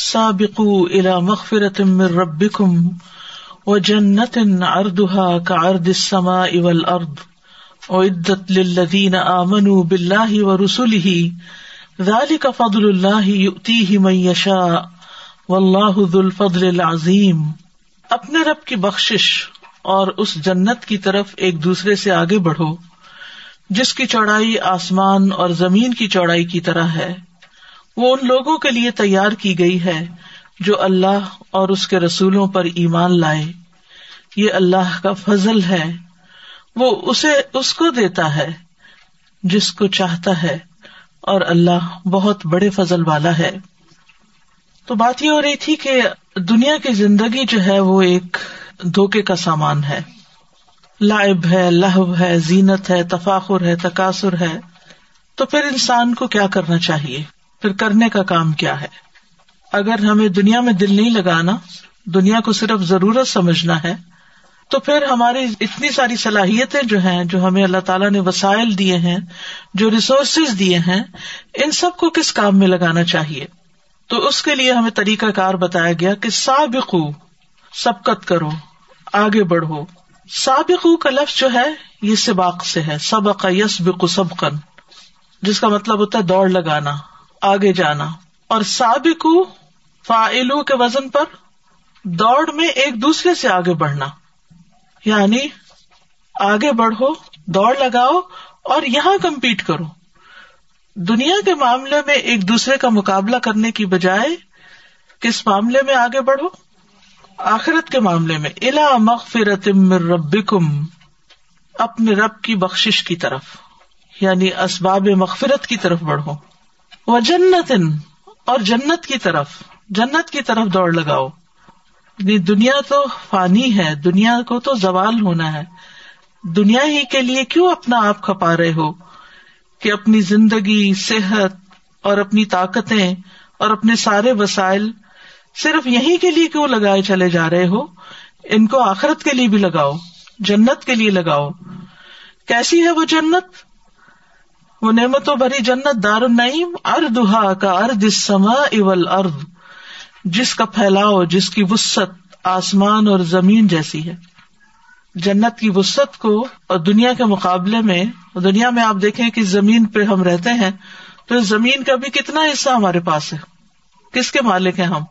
سابقوا الى مغفرة من ربكم وجنة عرضها كعرض السماء والارض اعدت للذین آمنوا باللہ ورسلہ ذالک فضل اللہ یؤتیہ من یشاء واللہ ذو الفضل العظیم. اپنے رب کی بخشش اور اس جنت کی طرف ایک دوسرے سے آگے بڑھو جس کی چوڑائی آسمان اور زمین کی چوڑائی کی طرح ہے. وہ ان لوگوں کے لیے تیار کی گئی ہے جو اللہ اور اس کے رسولوں پر ایمان لائے. یہ اللہ کا فضل ہے، وہ اسے اس کو دیتا ہے جس کو چاہتا ہے، اور اللہ بہت بڑے فضل والا ہے. تو بات یہ ہو رہی تھی کہ دنیا کی زندگی جو ہے وہ ایک دھوکے کا سامان ہے، لعب ہے، لہو ہے، زینت ہے، تفاخر ہے، تکاثر ہے. تو پھر انسان کو کیا کرنا چاہیے؟ پھر کرنے کا کام کیا ہے؟ اگر ہمیں دنیا میں دل نہیں لگانا، دنیا کو صرف ضرورت سمجھنا ہے، تو پھر ہماری اتنی ساری صلاحیتیں جو ہیں، جو ہمیں اللہ تعالیٰ نے وسائل دیے ہیں، جو ریسورسز دیے ہیں، ان سب کو کس کام میں لگانا چاہیے؟ تو اس کے لیے ہمیں طریقہ کار بتایا گیا کہ سابقو، سبقت کرو، آگے بڑھو. سابقو کا لفظ جو ہے یہ سباق سے ہے، سبق یسبق سبقن، جس کا مطلب ہوتا ہے دوڑ لگانا، آگے جانا. اور سابقو فاعلو کے وزن پر دوڑ میں ایک دوسرے سے آگے بڑھنا، یعنی آگے بڑھو، دوڑ لگاؤ اور یہاں کمپیٹ کرو. دنیا کے معاملے میں ایک دوسرے کا مقابلہ کرنے کی بجائے کس معاملے میں آگے بڑھو؟ آخرت کے معاملے میں. الا مغفرۃ من ربکم، اپنے رب کی بخشش کی طرف، یعنی اسباب مغفرت کی طرف بڑھو. وجنۃ، اور جنت کی طرف، جنت کی طرف دوڑ لگاؤ. دنیا تو فانی ہے، دنیا کو تو زوال ہونا ہے، دنیا ہی کے لیے کیوں اپنا آپ کھپا رہے ہو کہ اپنی زندگی، صحت اور اپنی طاقتیں اور اپنے سارے وسائل صرف یہی کے لیے کیوں لگائے چلے جا رہے ہو؟ ان کو آخرت کے لیے بھی لگاؤ، جنت کے لیے لگاؤ. کیسی ہے وہ جنت؟ وہ نعمتوں بھری جنت، دار النعیم، عرضھا کا عرض السماء والارض، جس کا پھیلاؤ، جس کی وسعت آسمان اور زمین جیسی ہے. جنت کی وسعت کو اور دنیا کے مقابلے میں، دنیا میں آپ دیکھیں کہ زمین پہ ہم رہتے ہیں تو زمین کا بھی کتنا حصہ ہمارے پاس ہے، کس کے مالک ہیں ہم.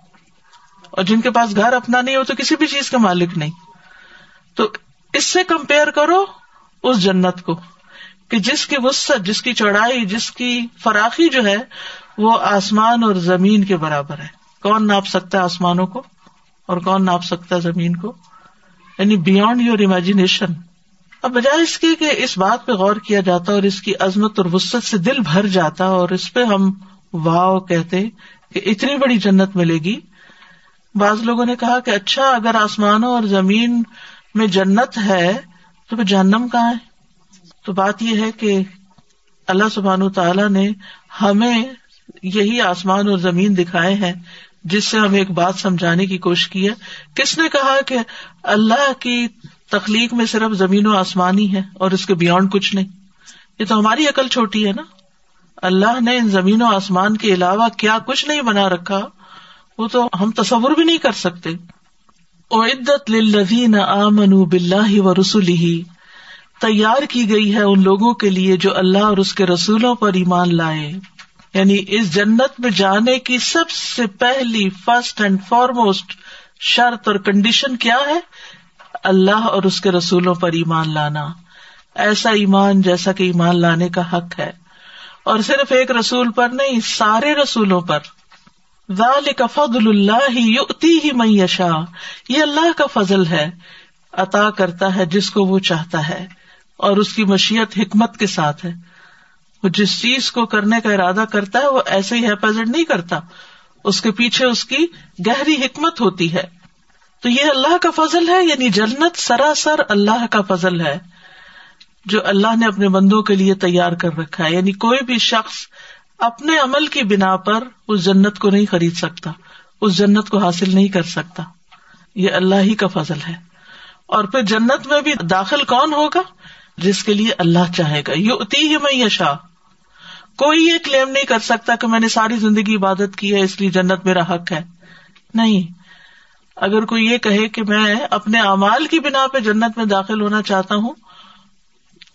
اور جن کے پاس گھر اپنا نہیں ہو تو کسی بھی چیز کے مالک نہیں. تو اس سے کمپیئر کرو اس جنت کو کہ جس کی وسعت، جس کی چوڑائی، جس کی فراخی جو ہے وہ آسمان اور زمین کے برابر ہے. کون ناپ سکتا ہے آسمانوں کو اور کون ناپ سکتا ہے زمین کو؟ یعنی بیانڈ یور امیجینیشن. اب بجائے اس کے کہ اس بات پہ غور کیا جاتا اور اس کی عظمت اور وسعت سے دل بھر جاتا اور اس پہ ہم واو کہتے کہ اتنی بڑی جنت ملے گی. بعض لوگوں نے کہا کہ اچھا، اگر آسمانوں اور زمین میں جنت ہے تو پھر جہنم کہاں ہے؟ تو بات یہ ہے کہ اللہ سبحانہ تعالیٰ نے ہمیں یہی آسمان اور زمین دکھائے ہیں جس سے ہم ایک بات سمجھانے کی کوشش کی ہے. کس نے کہا کہ اللہ کی تخلیق میں صرف زمین و آسمان ہی ہے اور اس کے بیانڈ کچھ نہیں؟ یہ تو ہماری عقل چھوٹی ہے نا. اللہ نے ان زمین و آسمان کے علاوہ کیا کچھ نہیں بنا رکھا، وہ تو ہم تصور بھی نہیں کر سکتے. اعدت للذین آمنوا باللہ ورسلہ، تیار کی گئی ہے ان لوگوں کے لیے جو اللہ اور اس کے رسولوں پر ایمان لائے. یعنی اس جنت میں جانے کی سب سے پہلی، فرسٹ اینڈ فارموسٹ شرط اور کنڈیشن کیا ہے؟ اللہ اور اس کے رسولوں پر ایمان لانا، ایسا ایمان جیسا کہ ایمان لانے کا حق ہے. اور صرف ایک رسول پر نہیں، سارے رسولوں پر. ذالک فضل اللہ یؤتیہ من یشاء، یہ اللہ کا فضل ہے، عطا کرتا ہے جس کو وہ چاہتا ہے، اور اس کی مشیت حکمت کے ساتھ ہے. وہ جس چیز کو کرنے کا ارادہ کرتا ہے وہ ایسے ہی ہیپزرڈ نہیں کرتا، اس کے پیچھے اس کی گہری حکمت ہوتی ہے. تو یہ اللہ کا فضل ہے، یعنی جنت سراسر اللہ کا فضل ہے جو اللہ نے اپنے بندوں کے لیے تیار کر رکھا ہے. یعنی کوئی بھی شخص اپنے عمل کی بنا پر اس جنت کو نہیں خرید سکتا، اس جنت کو حاصل نہیں کر سکتا، یہ اللہ ہی کا فضل ہے. اور پھر جنت میں بھی داخل کون ہوگا؟ جس کے لیے اللہ چاہے گا. یؤتیہ من یشاء، کوئی یہ کلیم نہیں کر سکتا کہ میں نے ساری زندگی عبادت کی ہے اس لیے جنت میرا حق ہے. نہیں, اگر کوئی یہ کہے کہ میں اپنے اعمال کی بنا پہ جنت میں داخل ہونا چاہتا ہوں,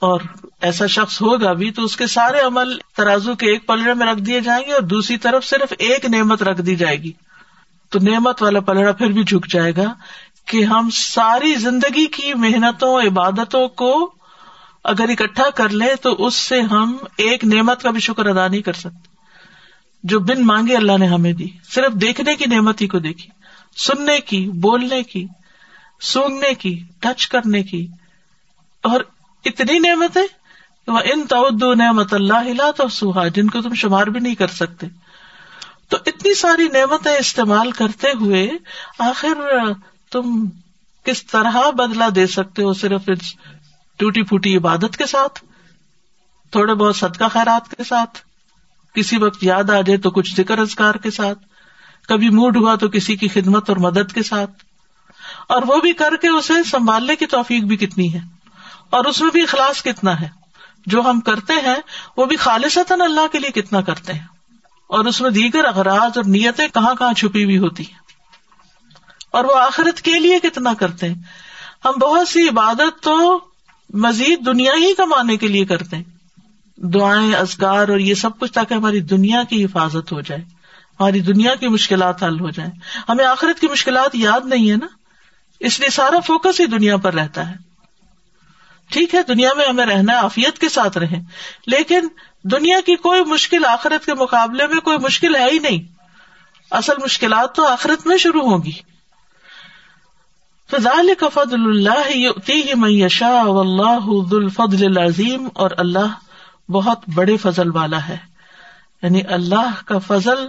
اور ایسا شخص ہوگا بھی, تو اس کے سارے عمل ترازو کے ایک پلڑے میں رکھ دیے جائیں گے اور دوسری طرف صرف ایک نعمت رکھ دی جائے گی. تو نعمت والا پلڑا پھر بھی جھک جائے گا کہ ہم ساری زندگی کی محنتوں عبادتوں کو اگر اکٹھا کر لیں تو اس سے ہم ایک نعمت کا بھی شکر ادا نہیں کر سکتے جو بن مانگے اللہ نے ہمیں دی. صرف دیکھنے کی نعمت ہی کو دیکھی, سننے کی, بولنے کی, سونگنے کی, ٹچ کرنے کی, اور اتنی نعمتیں وَإِن تَعُدُّوا نِعْمَتَ اللَّهِ لَا تُحْصُوهَا, جن کو تم شمار بھی نہیں کر سکتے. تو اتنی ساری نعمتیں استعمال کرتے ہوئے آخر تم کس طرح بدلہ دے سکتے ہو؟ صرف ٹوٹی پھوٹی عبادت کے ساتھ, تھوڑے بہت صدقہ خیرات کے ساتھ, کسی وقت یاد آ جائے تو کچھ ذکر اذکار کے ساتھ, کبھی موڈ ہوا تو کسی کی خدمت اور مدد کے ساتھ, اور وہ بھی کر کے اسے سنبھالنے کی توفیق بھی کتنی ہے, اور اس میں بھی اخلاص کتنا ہے. جو ہم کرتے ہیں وہ بھی خالصتاً اللہ کے لیے کتنا کرتے ہیں, اور اس میں دیگر اغراض اور نیتیں کہاں کہاں چھپی ہوئی ہوتی ہیں, اور وہ آخرت کے لیے کتنا کرتے ہیں. ہم بہت سی عبادت تو مزید دنیا ہی کمانے کے لیے کرتے ہیں, دعائیں اذکار اور یہ سب کچھ, تاکہ ہماری دنیا کی حفاظت ہو جائے, ہماری دنیا کی مشکلات حل ہو جائیں, ہمیں آخرت کی مشکلات یاد نہیں ہے نا, اس لیے سارا فوکس ہی دنیا پر رہتا ہے. ٹھیک ہے, دنیا میں ہمیں رہنا ہے, عافیت کے ساتھ رہیں, لیکن دنیا کی کوئی مشکل آخرت کے مقابلے میں کوئی مشکل ہے ہی نہیں. اصل مشکلات تو آخرت میں شروع ہوں گی. فَذَلِكَ فَضْلُ اللَّهِ يُؤْتِيهِ مَن يَشَاءُ وَاللَّهُ ذُو الْفَضْلِ الْعَظِيمِ, اور اللہ بہت بڑے فضل والا ہے, یعنی اللہ کا فضل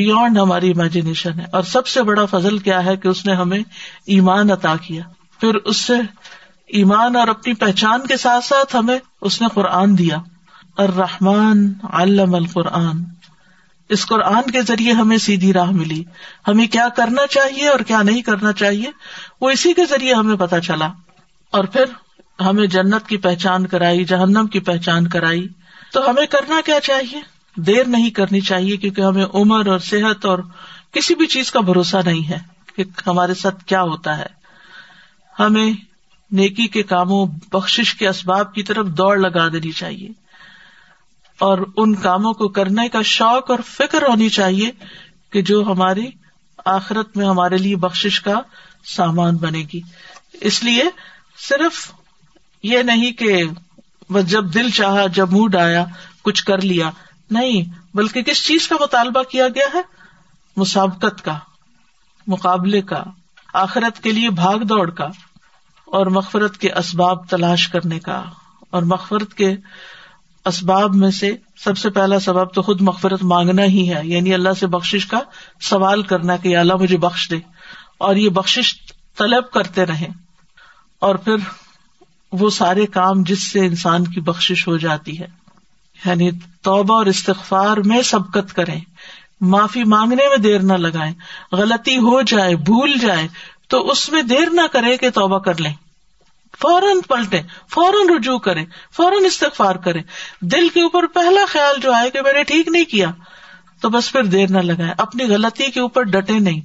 بیانڈ ہماری امیجنیشن ہے. اور سب سے بڑا فضل کیا ہے کہ اس نے ہمیں ایمان عطا کیا, پھر اس سے ایمان اور اپنی پہچان کے ساتھ ساتھ ہمیں اس نے قرآن دیا. الرحمن علم القرآن, اس قرآن کے ذریعے ہمیں سیدھی راہ ملی, ہمیں کیا کرنا چاہیے اور کیا نہیں کرنا چاہیے وہ اسی کے ذریعے ہمیں پتہ چلا. اور پھر ہمیں جنت کی پہچان کرائی, جہنم کی پہچان کرائی. تو ہمیں کرنا کیا چاہیے؟ دیر نہیں کرنی چاہیے, کیونکہ ہمیں عمر اور صحت اور کسی بھی چیز کا بھروسہ نہیں ہے کہ ہمارے ساتھ کیا ہوتا ہے. ہمیں نیکی کے کاموں, بخشش کے اسباب کی طرف دوڑ لگا دینی چاہیے, اور ان کاموں کو کرنے کا شوق اور فکر ہونی چاہیے کہ جو ہماری آخرت میں ہمارے لیے بخشش کا سامان بنے گی. اس لیے صرف یہ نہیں کہ جب دل چاہا, جب موڈ آیا کچھ کر لیا, نہیں, بلکہ کس چیز کا مطالبہ کیا گیا ہے؟ مسابقت کا, مقابلے کا, آخرت کے لیے بھاگ دوڑ کا, اور مغفرت کے اسباب تلاش کرنے کا. اور مغفرت کے اسباب میں سے سب سے پہلا سبب تو خود مغفرت مانگنا ہی ہے, یعنی اللہ سے بخشش کا سوال کرنا کہ یا اللہ مجھے بخش دے, اور یہ بخشش طلب کرتے رہیں. اور پھر وہ سارے کام جس سے انسان کی بخشش ہو جاتی ہے, یعنی توبہ اور استغفار میں سبقت کریں, معافی مانگنے میں دیر نہ لگائیں, غلطی ہو جائے, بھول جائے تو اس میں دیر نہ کرے کہ توبہ کر لیں, فوراً پلٹیں, فوراً رجوع کریں, فوراً استغفار کریں. دل کے اوپر پہلا خیال جو آئے کہ میں نے ٹھیک نہیں کیا تو بس پھر دیر نہ لگائیں, اپنی غلطی کے اوپر ڈٹے نہیں,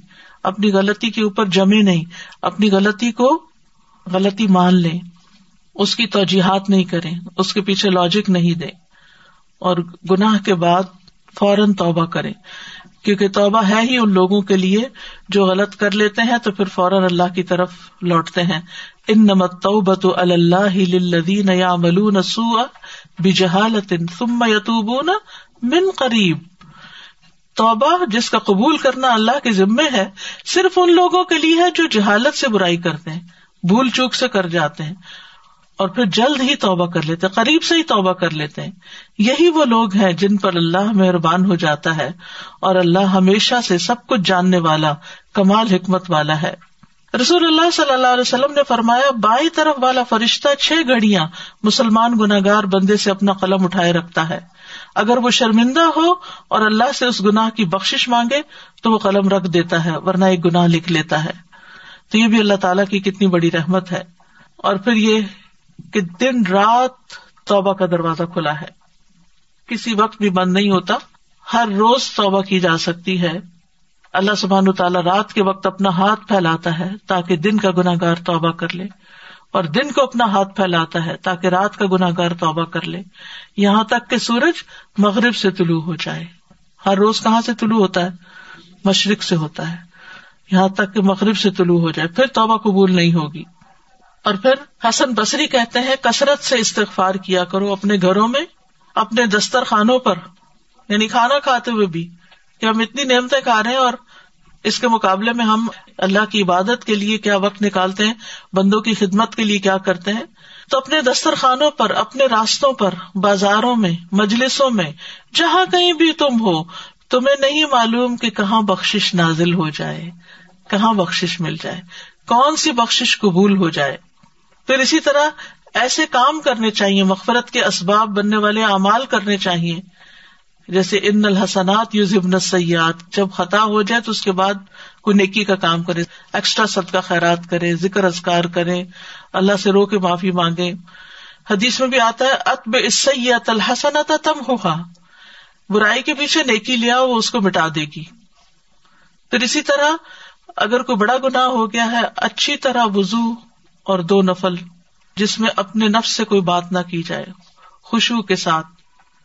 اپنی غلطی کے اوپر جمے نہیں, اپنی غلطی کو غلطی مان لیں, اس کی توجیحات نہیں کریں, اس کے پیچھے لاجک نہیں دیں, اور گناہ کے بعد فوراً توبہ کریں, کیونکہ توبہ ہے ہی ان لوگوں کے لیے جو غلط کر لیتے ہیں تو پھر فوراً اللہ کی طرف لوٹتے ہیں. انما التوبۃ علی اللہ للذین یعملون السوء بجہالۃ ثم یتوبون من قریب, توبہ جس کا قبول کرنا اللہ کے ذمہ ہے صرف ان لوگوں کے لیے ہے جو جہالت سے برائی کرتے ہیں, بھول چوک سے کر جاتے ہیں اور پھر جلد ہی توبہ کر لیتے ہیں, قریب سے ہی توبہ کر لیتے ہیں. یہی وہ لوگ ہیں جن پر اللہ مہربان ہو جاتا ہے, اور اللہ ہمیشہ سے سب کچھ جاننے والا, کمال حکمت والا ہے. رسول اللہ صلی اللہ علیہ وسلم نے فرمایا, بائیں طرف والا فرشتہ 6 گھڑیاں مسلمان گناہگار بندے سے اپنا قلم اٹھائے رکھتا ہے. اگر وہ شرمندہ ہو اور اللہ سے اس گناہ کی بخشش مانگے تو وہ قلم رکھ دیتا ہے, ورنہ ایک گناہ لکھ لیتا ہے. تو یہ بھی اللہ تعالیٰ کی کتنی بڑی رحمت ہے. اور پھر یہ کہ دن رات توبہ کا دروازہ کھلا ہے. کسی وقت بھی بند نہیں ہوتا، ہر روز توبہ کی جا سکتی ہے۔ اللہ سبحانہ وتعالی رات کے وقت اپنا ہاتھ پھیلاتا ہے تاکہ دن کا گناہگار توبہ کر لے، اور دن کو اپنا ہاتھ پھیلاتا ہے تاکہ رات کا گناہگار توبہ کر لے، یہاں تک کہ سورج مغرب سے طلوع ہو جائے۔ ہر روز کہاں سے طلوع ہوتا ہے؟ مشرق سے ہوتا ہے، یہاں تک کہ مغرب سے طلوع ہو جائے، پھر توبہ قبول نہیں ہوگی۔ اور پھر حسن بصری کہتے ہیں کثرت سے استغفار کیا کرو، اپنے گھروں میں، اپنے دسترخوانوں پر، یعنی کھانا کھاتے ہوئے بھی، کہ ہم اتنی نعمتیں کھا رہے ہیں اور اس کے مقابلے میں ہم اللہ کی عبادت کے لیے کیا وقت نکالتے ہیں، بندوں کی خدمت کے لیے کیا کرتے ہیں۔ تو اپنے دسترخوانوں پر، اپنے راستوں پر، بازاروں میں، مجلسوں میں، جہاں کہیں بھی تم ہو، تمہیں نہیں معلوم کہ کہاں بخشش نازل ہو جائے، کہاں بخشش مل جائے، کون سی بخشش قبول ہو جائے۔ پھر اسی طرح ایسے کام کرنے چاہیے، مغفرت کے اسباب بننے والے اعمال کرنے چاہیے، جیسے ان الحسنات یذہبن السیئات، جب خطا ہو جائے تو اس کے بعد کوئی نیکی کا کام کرے، ایکسٹرا صدقہ خیرات کرے، ذکر اذکار کرے، اللہ سے رو کے معافی مانگے۔ حدیث میں بھی آتا ہے اتبع السیئۃ الحسنۃ تمحہا، برائی کے پیچھے نیکی لیا وہ اس کو مٹا دے گی۔ پھر اسی طرح اگر کوئی بڑا گناہ ہو گیا ہے، اچھی طرح وضو اور 2 نفل جس میں اپنے نفس سے کوئی بات نہ کی جائے، خشوع کے ساتھ۔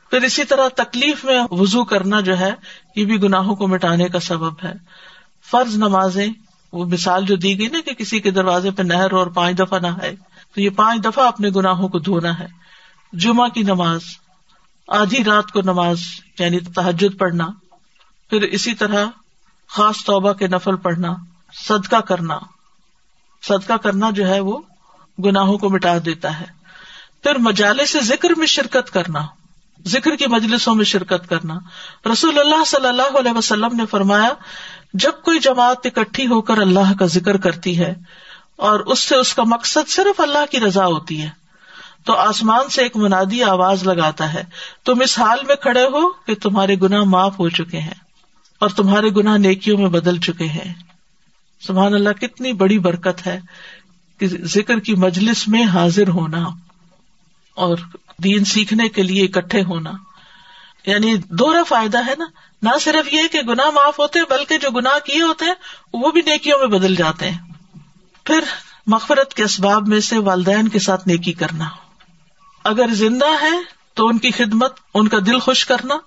پھر اسی طرح تکلیف میں وضو کرنا جو ہے یہ بھی گناہوں کو مٹانے کا سبب ہے۔ فرض نمازیں، وہ مثال جو دی گئی نا کہ کسی کے دروازے پہ نہر اور 5 دفعہ نہائے، تو یہ 5 دفعہ اپنے گناہوں کو دھونا ہے۔ جمعہ کی نماز، آدھی رات کو نماز یعنی تہجد پڑھنا، پھر اسی طرح خاص توبہ کے نفل پڑھنا، صدقہ کرنا، صدقہ کرنا جو ہے وہ گناہوں کو مٹا دیتا ہے۔ پھر مجالس ذکر میں شرکت کرنا، ذکر کی مجلسوں میں شرکت کرنا۔ رسول اللہ صلی اللہ علیہ وسلم نے فرمایا جب کوئی جماعت اکٹھی ہو کر اللہ کا ذکر کرتی ہے اور اس سے اس کا مقصد صرف اللہ کی رضا ہوتی ہے، تو آسمان سے ایک منادی آواز لگاتا ہے تم اس حال میں کھڑے ہو کہ تمہارے گناہ معاف ہو چکے ہیں اور تمہارے گناہ نیکیوں میں بدل چکے ہیں۔ سبحان اللہ، کتنی بڑی برکت ہے کہ ذکر کی مجلس میں حاضر ہونا اور دین سیکھنے کے لیے اکٹھے ہونا، یعنی دوہرا فائدہ ہے نا، نہ صرف یہ کہ گناہ معاف ہوتے بلکہ جو گناہ کیے ہوتے ہیں وہ بھی نیکیوں میں بدل جاتے ہیں۔ پھر مغفرت کے اسباب میں سے والدین کے ساتھ نیکی کرنا، اگر زندہ ہے تو ان کی خدمت، ان کا دل خوش کرنا،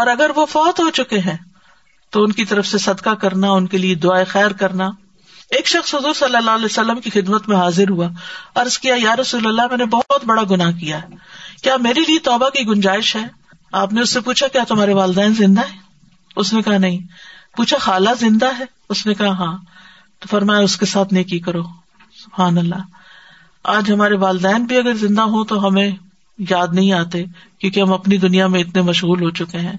اور اگر وہ فوت ہو چکے ہیں تو ان کی طرف سے صدقہ کرنا، ان کے لیے دعائے خیر کرنا۔ ایک شخص حضور صلی اللہ علیہ وسلم کی خدمت میں حاضر ہوا، عرض کیا یا رسول اللہ میں نے بہت بڑا گناہ کیا ہے، کیا میرے لیے توبہ کی گنجائش ہے؟ آپ نے اس سے پوچھا کیا تمہارے والدین زندہ ہیں؟ اس نے کہا نہیں۔ پوچھا خالہ زندہ ہے؟ اس نے کہا ہاں۔ تو فرمایا اس کے ساتھ نیکی کرو۔ سبحان اللہ، آج ہمارے والدین بھی اگر زندہ ہوں تو ہمیں یاد نہیں آتے کیونکہ ہم اپنی دنیا میں اتنے مشغول ہو چکے ہیں،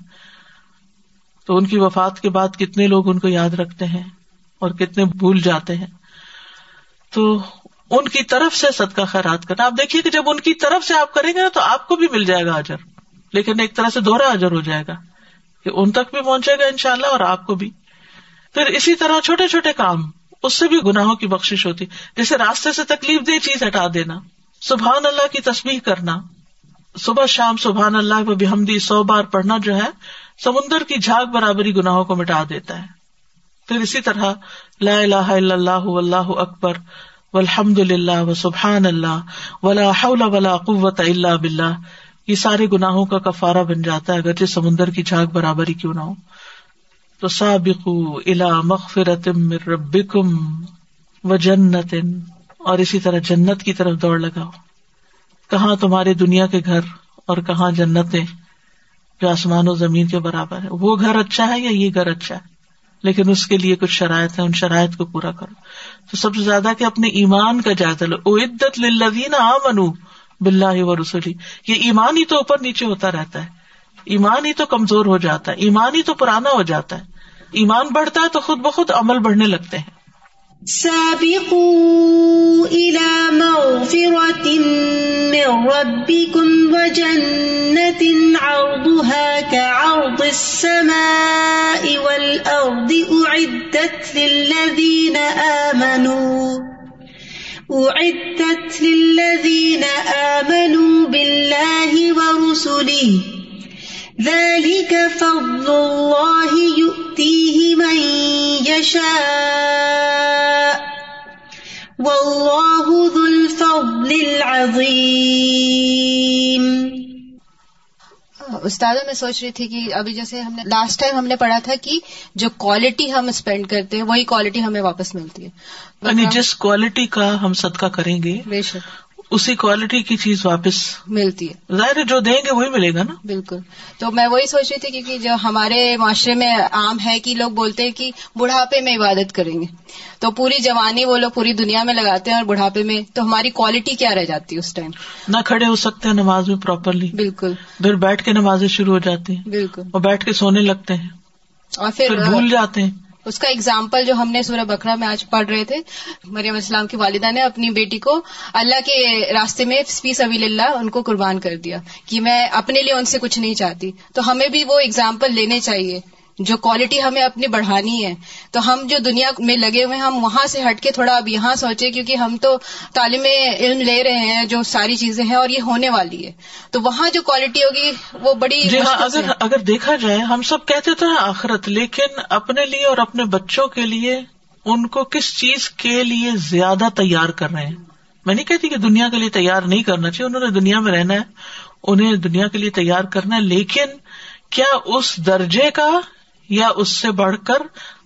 تو ان کی وفات کے بعد کتنے لوگ ان کو یاد رکھتے ہیں اور کتنے بھول جاتے ہیں۔ تو ان کی طرف سے صدقہ خیرات کرنا، آپ دیکھیے کہ جب ان کی طرف سے آپ کریں گے تو آپ کو بھی مل جائے گا اجر، لیکن ایک طرح سے دوہرا اجر ہو جائے گا کہ ان تک بھی پہنچے گا انشاءاللہ اور آپ کو بھی۔ پھر اسی طرح چھوٹے چھوٹے کام، اس سے بھی گناہوں کی بخشش ہوتی، جیسے راستے سے تکلیف دہ چیز ہٹا دینا، سبحان اللہ کی تسبیح کرنا، صبح شام سبحان اللہ و بحمدی 100 بار پڑھنا جو ہے سمندر کی جھاگ برابری گناہوں کو مٹا دیتا ہے۔ پھر اسی طرح لا الہ الا اللہ واللہ اکبر والحمد للہ وسبحان اللہ ولا حول ولا قوۃ الا باللہ، یہ سارے گناہوں کا کفارہ بن جاتا ہے اگرچہ سمندر کی جھاگ برابر ہی کیوں نہ ہو۔ تو سابقوا الی مغفرۃ من ربکم وجنۃ، اور اسی طرح جنت کی طرف دوڑ لگاؤ، کہاں تمہارے دنیا کے گھر اور کہاں جنتیں جو آسمان و زمین کے برابر ہے۔ وہ گھر اچھا ہے یا یہ گھر اچھا ہے، لیکن اس کے لیے کچھ شرائط ہیں، ان شرائط کو پورا کرو۔ تو سب سے زیادہ کہ اپنے ایمان کا جائزہ لو، اعدت للذین آمنوا باللہ ورسلہ، یہ ایمان ہی تو اوپر نیچے ہوتا رہتا ہے، ایمان ہی تو کمزور ہو جاتا ہے، ایمان ہی تو پرانا ہو جاتا ہے، ایمان بڑھتا ہے تو خود بخود عمل بڑھنے لگتے ہیں۔ سابقوا الی مغفرۃ من ربکم وجنۃ عرضها كعرض السماء والارض اعدت للذین آمنوا باللہ ورسلہ ذَلِكَ فَضْلُ اللَّهِ يُؤْتِيهِ مَن يَشَاءُ وَاللَّهُ ذُو الْفَضْلِ الْعَظِيمِ۔ استاد میں سوچ رہی تھی کہ ابھی جیسے ہم نے لاسٹ ٹائم ہم نے پڑھا تھا کہ جو کوالٹی ہم اسپینڈ کرتے ہیں وہی کوالٹی ہمیں واپس ملتی ہے، یعنی جس کوالٹی کا ہم صدقہ کریں گے بے شک اسی کوالٹی کی چیز واپس ملتی ہے، ظاہر ہے جو دیں گے وہی ملے گا نا۔ بالکل، تو میں وہی سوچ رہی تھی کیونکہ جو ہمارے معاشرے میں عام ہے کہ لوگ بولتے ہیں کہ بڑھاپے میں عبادت کریں گے، تو پوری جوانی وہ لوگ پوری دنیا میں لگاتے ہیں اور بڑھاپے میں تو ہماری کوالٹی کیا رہ جاتی ہے اس ٹائم؟ نہ کھڑے ہو سکتے ہیں نماز میں پراپرلی، بالکل، پھر بیٹھ کے نمازیں شروع ہو جاتی ہیں، بالکل، اور بیٹھ کے سونے لگتے ہیں اور پھر بھول جاتے ہیں۔ اس کا اگزامپل جو ہم نے سورہ بقرہ میں آج پڑھ رہے تھے، مریم السلام کی والدہ نے اپنی بیٹی کو اللہ کے راستے میں فی سبیل اللہ ان کو قربان کر دیا کہ میں اپنے لیے ان سے کچھ نہیں چاہتی، تو ہمیں بھی وہ اگزامپل لینے چاہیے، جو کوالٹی ہمیں اپنی بڑھانی ہے تو ہم جو دنیا میں لگے ہوئے ہیں ہم وہاں سے ہٹ کے تھوڑا اب یہاں سوچیں، کیونکہ ہم تو تعلیم علم لے رہے ہیں جو ساری چیزیں ہیں اور یہ ہونے والی ہے، تو وہاں جو کوالٹی ہوگی وہ بڑی جی ہاں۔ اگر دیکھا جائے ہم سب کہتے تو ہیں آخرت، لیکن اپنے لیے اور اپنے بچوں کے لیے ان کو کس چیز کے لیے زیادہ تیار کر رہے ہیں؟ میں نہیں کہتی کہ دنیا کے لیے تیار نہیں کرنا چاہیے، انہوں نے دنیا میں رہنا ہے، انہیں دنیا کے لیے تیار کرنا ہے، لیکن کیا اس درجے کا یا اس سے بڑھ کر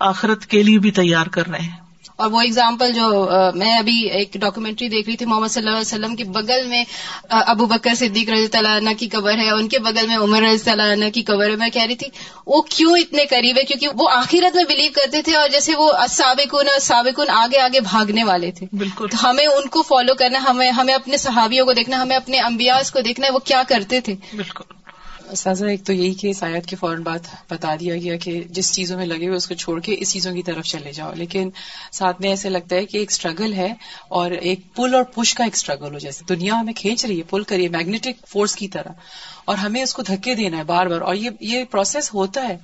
آخرت کے لیے بھی تیار کر رہے ہیں؟ اور وہ اگزامپل جو میں ابھی ایک ڈاکومنٹری دیکھ رہی تھی، محمد صلی اللہ علیہ وسلم کے بغل میں ابو بکر صدیق رضی اللہ عنہ کی قبر ہے، ان کے بغل میں عمر رضی اللہ عنہ کی قبر ہے، میں کہہ رہی تھی وہ کیوں اتنے قریب ہے؟ کیونکہ وہ آخرت میں بلیو کرتے تھے، اور جیسے وہ السابقون السابقون آگے آگے بھاگنے والے تھے، بالکل، تو ہمیں ان کو فالو کرنا، ہمیں اپنے صحابیوں کو دیکھنا، ہمیں اپنے انبیاء کو دیکھنا ہے وہ کیا کرتے تھے۔ بالکل سازا، ایک تو یہی کہ اس آیت کے فوراً بات بتا دیا گیا کہ جس چیزوں میں لگے ہوئے اس کو چھوڑ کے اس چیزوں کی طرف چلے جاؤ، لیکن ساتھ میں ایسے لگتا ہے کہ ایک سٹرگل ہے اور ایک پل اور پش کا ایک سٹرگل ہو، جیسے دنیا ہمیں کھینچ رہی ہے، پل کریے میگنیٹک فورس کی طرح، اور ہمیں اس کو دھکے دینا ہے بار بار، اور یہ پروسیس ہوتا ہے۔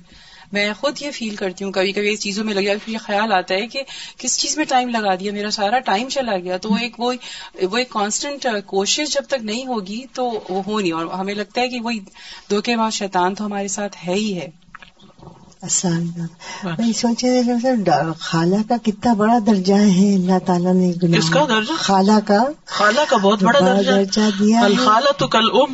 میں خود یہ فیل کرتی ہوں کبھی کبھی اس چیزوں میں لگا، پھر یہ خیال آتا ہے کہ کس چیز میں ٹائم لگا دیا، میرا سارا ٹائم چلا گیا، تو وہ ایک کانسٹنٹ کوشش جب تک نہیں ہوگی تو وہ ہو نہیں، اور ہمیں لگتا ہے کہ وہی دھوکے باز شیطان تو ہمارے ساتھ ہے ہی ہے۔ میں سوچے خالہ کا کتنا بڑا درجہ ہے، اللہ تعالیٰ نے اس کا درجہ خالہ کا بہت بڑا درجہ دیا، الخالہ تو کل ام،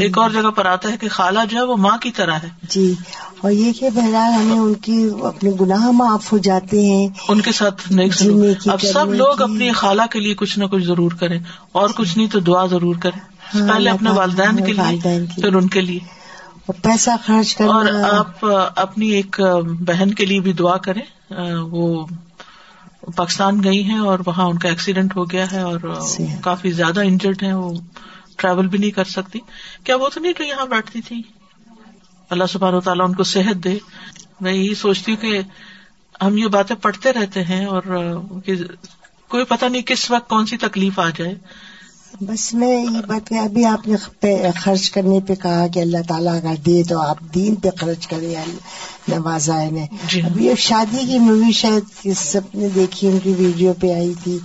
ایک اور جگہ پر آتا ہے کہ خالہ جو ہے وہ ماں کی طرح ہے، جی، اور یہ کہ بہرحال ہمیں ان کی اپنے گناہ معاف ہو جاتے ہیں، ان کے ساتھ نیک۔ اب سب لوگ اپنی خالہ کے لیے کچھ نہ کچھ ضرور کریں، اور کچھ نہیں تو دعا ضرور کریں، پہلے اپنے والدین کے لیے پھر ان کے لیے، اور پیسہ خرچ کریں، اور آپ اپنی ایک بہن کے لیے بھی دعا کریں، وہ پاکستان گئی ہیں اور وہاں ان کا ایکسیڈنٹ ہو گیا ہے اور کافی زیادہ انجرڈ ہیں، وہ ٹریول بھی نہیں کر سکتی۔ کیا وہ تو نہیں جو یہاں بیٹھتی تھی؟ اللہ سبحانہ و تعالیٰ ان کو صحت دے۔ میں یہی سوچتی ہوں کہ ہم یہ باتیں پڑھتے رہتے ہیں اور کوئی پتہ نہیں کس وقت کون سی تکلیف آ جائے۔ بس میں یہ بات کہ ابھی آپ نے خرچ کرنے پہ کہا کہ اللہ تعالیٰ اگر دے تو آپ دین پہ خرچ کریں، نوازا ہے نے ابھی شادی کی مووی شاید سب نے دیکھی، ان کی ویڈیو پہ آئی تھی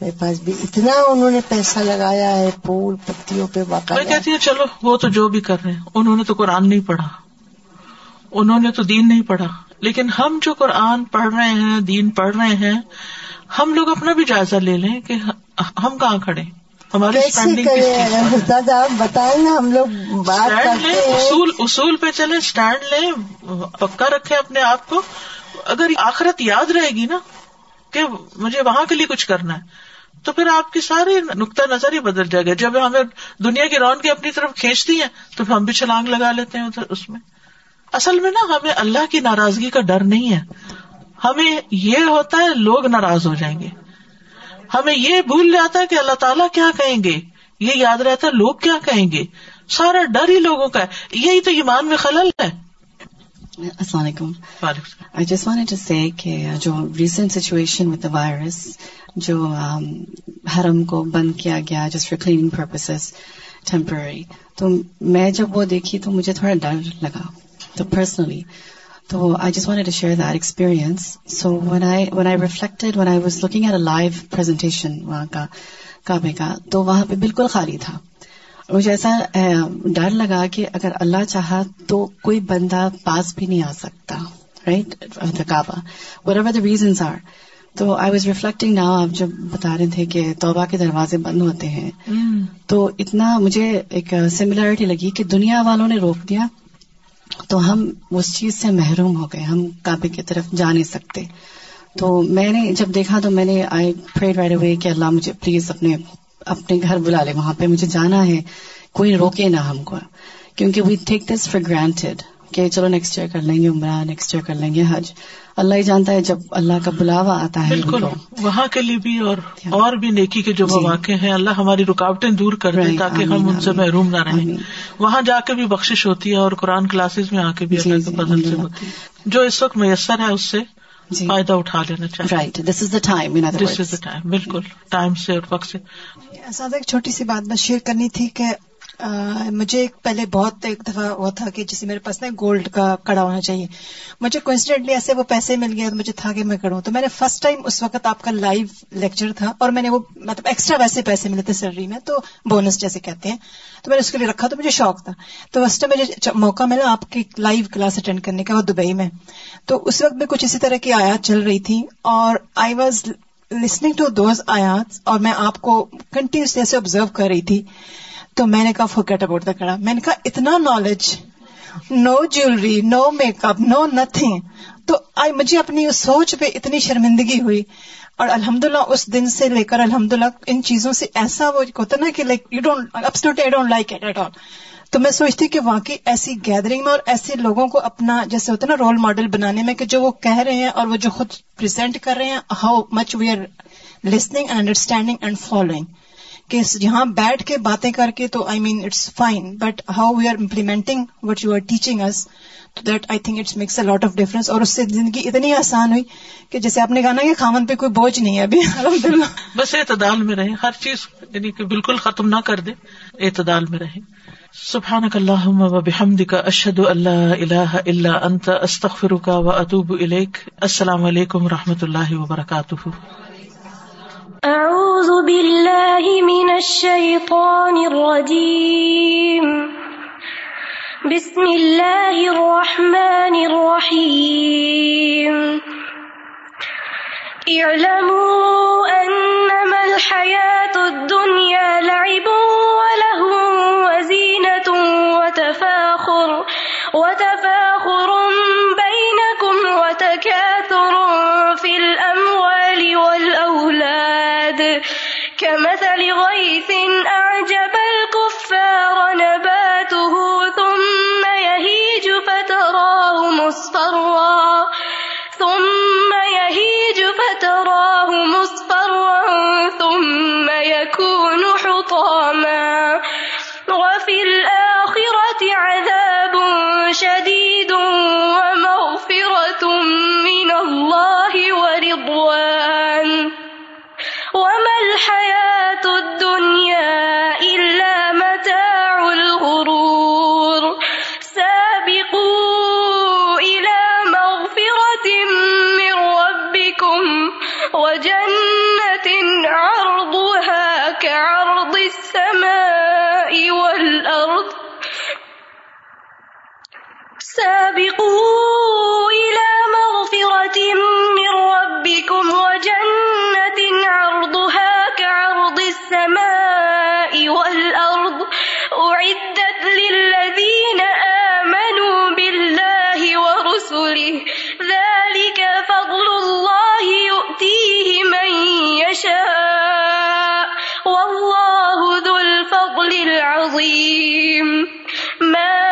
میرے پاس بھی، اتنا انہوں نے پیسہ لگایا ہے پھول پتیوں پہ، میں کہتی ہوں چلو وہ تو جو بھی کر رہے ہیں، انہوں نے تو قرآن نہیں پڑھا، انہوں نے تو دین نہیں پڑھا، لیکن ہم جو قرآن پڑھ رہے ہیں، دین پڑھ رہے ہیں، ہم لوگ اپنا بھی جائزہ لے لیں کہ ہم کہاں کھڑے، ہمارے اسٹینڈنگ کس چیز پر، آپ بتائیں نا، ہم لوگ بات کرتے ہیں، اصول پہ چلیں، اسٹینڈ لیں، پکا رکھیں اپنے آپ کو۔ اگر آخرت یاد رہے گی نا کہ مجھے وہاں کے لیے کچھ کرنا ہے، تو پھر آپ کی ساری نقطہ نظر ہی بدل جائے گا۔ جب ہمیں دنیا کی رونقیں اپنی طرف کھینچتی ہیں تو پھر ہم بھی چھلانگ لگا لیتے ہیں اس میں۔ اصل میں نا ہمیں اللہ کی ناراضگی کا ڈر نہیں ہے، ہمیں یہ ہوتا ہے لوگ ناراض ہو جائیں گے، ہمیں یہ بھول جاتا ہے کہ اللہ تعالیٰ کیا کہیں گے، یہ یاد رہتا ہے لوگ کیا کہیں گے، سارا ڈر ہی لوگوں کا ہے، یہی تو ایمان میں خلل ہے۔ السلام علیکم، I just wanted to say کہ جو recent situation with the virus, جو حرم کو بند کیا گیا just for cleaning purposes temporary, تو میں جب وہ دیکھی تو مجھے تھوڑا ڈر لگا، تو پرسنلی تو I just wanted to share that experience. So when I reflected, when I was looking at a live presentation وہاں کا کعبے کا، تو وہاں پہ بالکل خالی تھا، مجھے ایسا ڈر لگا کہ اگر اللہ چاہا تو کوئی بندہ پاس بھی نہیں آ سکتا، right, the Kaaba whatever the reasons are. تو I was reflecting now، آپ جب بتا رہے تھے کہ توبہ کے دروازے بند ہوتے ہیں تو اتنا مجھے ایک سملیرٹی لگی کہ دنیا والوں نے روک دیا تو ہم اس چیز سے محروم ہو گئے، ہم کعبے کی طرف جا نہیں سکتے. تو میں نے جب دیکھا تو میں نے آئی پریڈ رائٹ اوے کہ اللہ مجھے پلیز اپنے گھر بلا لے، وہاں پہ مجھے جانا ہے، کوئی روکے نہ ہم کو، کیونکہ وی ٹیک دس فار گرانٹیڈ کہ چلو نیکسٹ ایئر کر لیں گے عمرہ، نیکسٹ ایئر کر لیں گے حج. اللہ ہی جانتا ہے جب اللہ کا بلاوا آتا ہے بالکل وہاں کے لیے بھی اور بھی نیکی کے جو مواقع ہیں اللہ ہماری رکاوٹیں دور کر دیں تاکہ ہم ان سے محروم نہ رہیں. وہاں جا کے بھی بخشش ہوتی ہے اور قرآن کلاسز میں آ کے بھی اللہ کے فضل سے ہوتی ہے، جو اس وقت میسر ہے اس سے فائدہ اٹھا لینا چاہیے. Right, this is the time, this is the time, بالکل ٹائم سے اور وقت سے. سادہ ایک چھوٹی سی بات میں شیئر کرنی تھی کہ مجھے پہلے بہت ایک دفعہ وہ تھا کہ جسے میرے پاس نا گولڈ کا کڑا ہونا چاہیے، مجھے کوئنسیڈنٹلی ایسے وہ پیسے مل گئے تو مجھے تھا کہ میں کروں. تو میں نے فرسٹ ٹائم اس وقت آپ کا لائیو لیکچر تھا اور میں نے وہ مطلب ایکسٹرا ویسے پیسے ملے تھے سیلری میں، تو بونس جیسے کہتے ہیں، تو میں نے اس کے لیے رکھا. تو مجھے شوق تھا، تو فرسٹ ٹائم مجھے موقع ملا آپ کی لائیو کلاس اٹینڈ کرنے کا، وہ دبئی میں. تو اس وقت میں کچھ اسی طرح کی آیات چل رہی تھی اور I was listening to those آیات اور میں آپ کو کنٹینیوسلی ایسے آبزرو کر رہی تھی. تو میں نے کہا فورگیٹ اباؤٹ دا کڑا، میں نے کہا اتنا knowledge, no jewellery, no make up, no nothing. تو مجھے اپنی اس سوچ پہ اتنی شرمندگی ہوئی اور الحمدللہ اس دن سے لے کر الحمدللہ ان چیزوں سے ایسا وہ ہوتا نا کہ like you don't absolute, I don't like it at all. تو میں سوچتی کہ واقعی ایسی گیدرنگ میں اور ایسے لوگوں کو اپنا جیسے ہوتا ہے نا رول ماڈل بنانے میں کہ جو وہ کہہ رہے ہیں اور وہ جو خود پریزنٹ کر رہے ہیں، how much we are listening and understanding and following, کہ یہاں بیٹھ کے باتیں کر کے تو I mean it's fine, but how we are implementing what you are teaching us, that I think it's makes a lot of difference. اور اس سے زندگی اتنی آسان ہوئی کہ جیسے آپ نے کہا نا کہ خاوند پہ کوئی بوجھ نہیں ہے ابھی الحمدللہ. بس اعتدال میں رہیں، ہر چیز یعنی کہ بالکل ختم نہ کر دیں، اعتدال میں رہیں. سبحانک اللہم و بحمدک، اشہد ان لا الہ الا انت، استغفرک و اتوب الیک. السلام علیکم و رحمۃ اللہ وبرکاتہ. اعوذ باللہ من الشیطان الرجیم، بسم اللہ الرحمن الرحیم. اعلموا انما الحیاۃ الدنیا لعب ولہو وزینۃ وتفاخر بینکم وتکاثر فی الاموال والأولاد كمثل غيث أعجب الكفار نباته ثم يهيج فتراه مصفرا ثم يكون حطاما وفي الآخرة عذاب شديد ومغفرة من الله ورضوان وما الحياة الدنيا إلا متاع الغرور. سابقوا إلى مغفرة من ربكم وجنة عرضها كعرض السماء والأرض. سابقوا إلى مغفرة من ربكم وجنة عرضها كعرض السماء والأرض أعدت للذين آمنوا بالله ورسله ذلك فضل الله يؤتيه من يشاء والله ذو الفضل العظيم. ما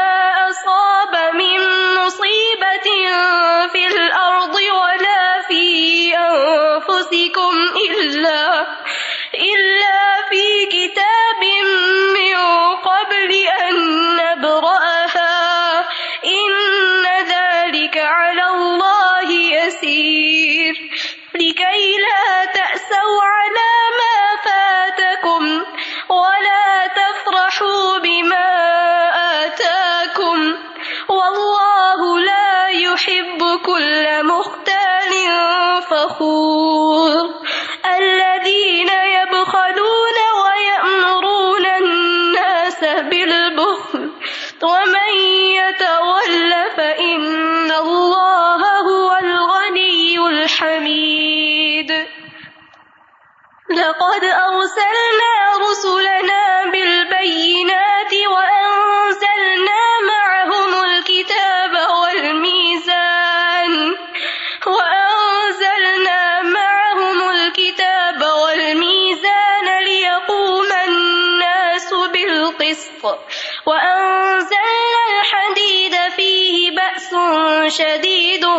أصاب من مصيبة في الأرض ولا حمید لقد أرسلنا رسلنا بالبينات وأنزلنا معهم الكتاب والميزان ليقوم الناس بالقسط وأنزلنا الحديد فيه بأس شديد